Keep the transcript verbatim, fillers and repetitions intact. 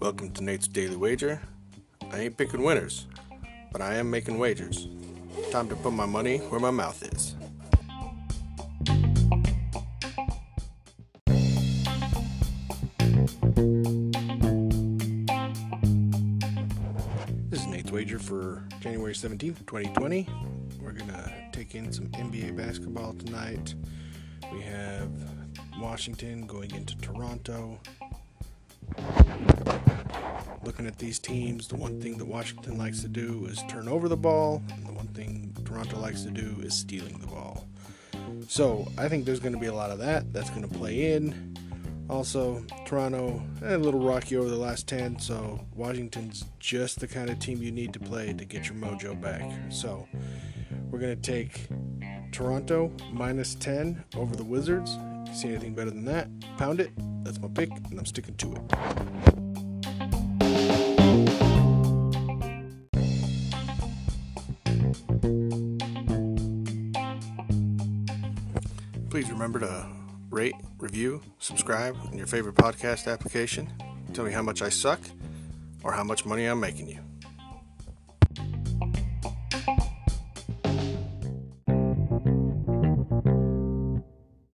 Welcome to Nate's Daily Wager. I ain't picking winners, but I am making wagers. Time to put my money where my mouth is. This is Nate's Wager for January seventeenth, twenty twenty. We're going to take in some N B A basketball tonight. We have Washington going into Toronto. Looking at these teams, the one thing that Washington likes to do is turn over the ball, and the one thing Toronto likes to do is stealing the ball. So I think there's going to be a lot of that. That's going to play in. Also, Toronto, a little rocky over the last ten, so Washington's just the kind of team you need to play to get your mojo back. So we're going to take Toronto minus ten over the Wizards. If you see anything better than that, pound it. That's my pick, and I'm sticking to it. Please remember to rate, review, subscribe on your favorite podcast application. Tell me how much I suck or how much money I'm making you.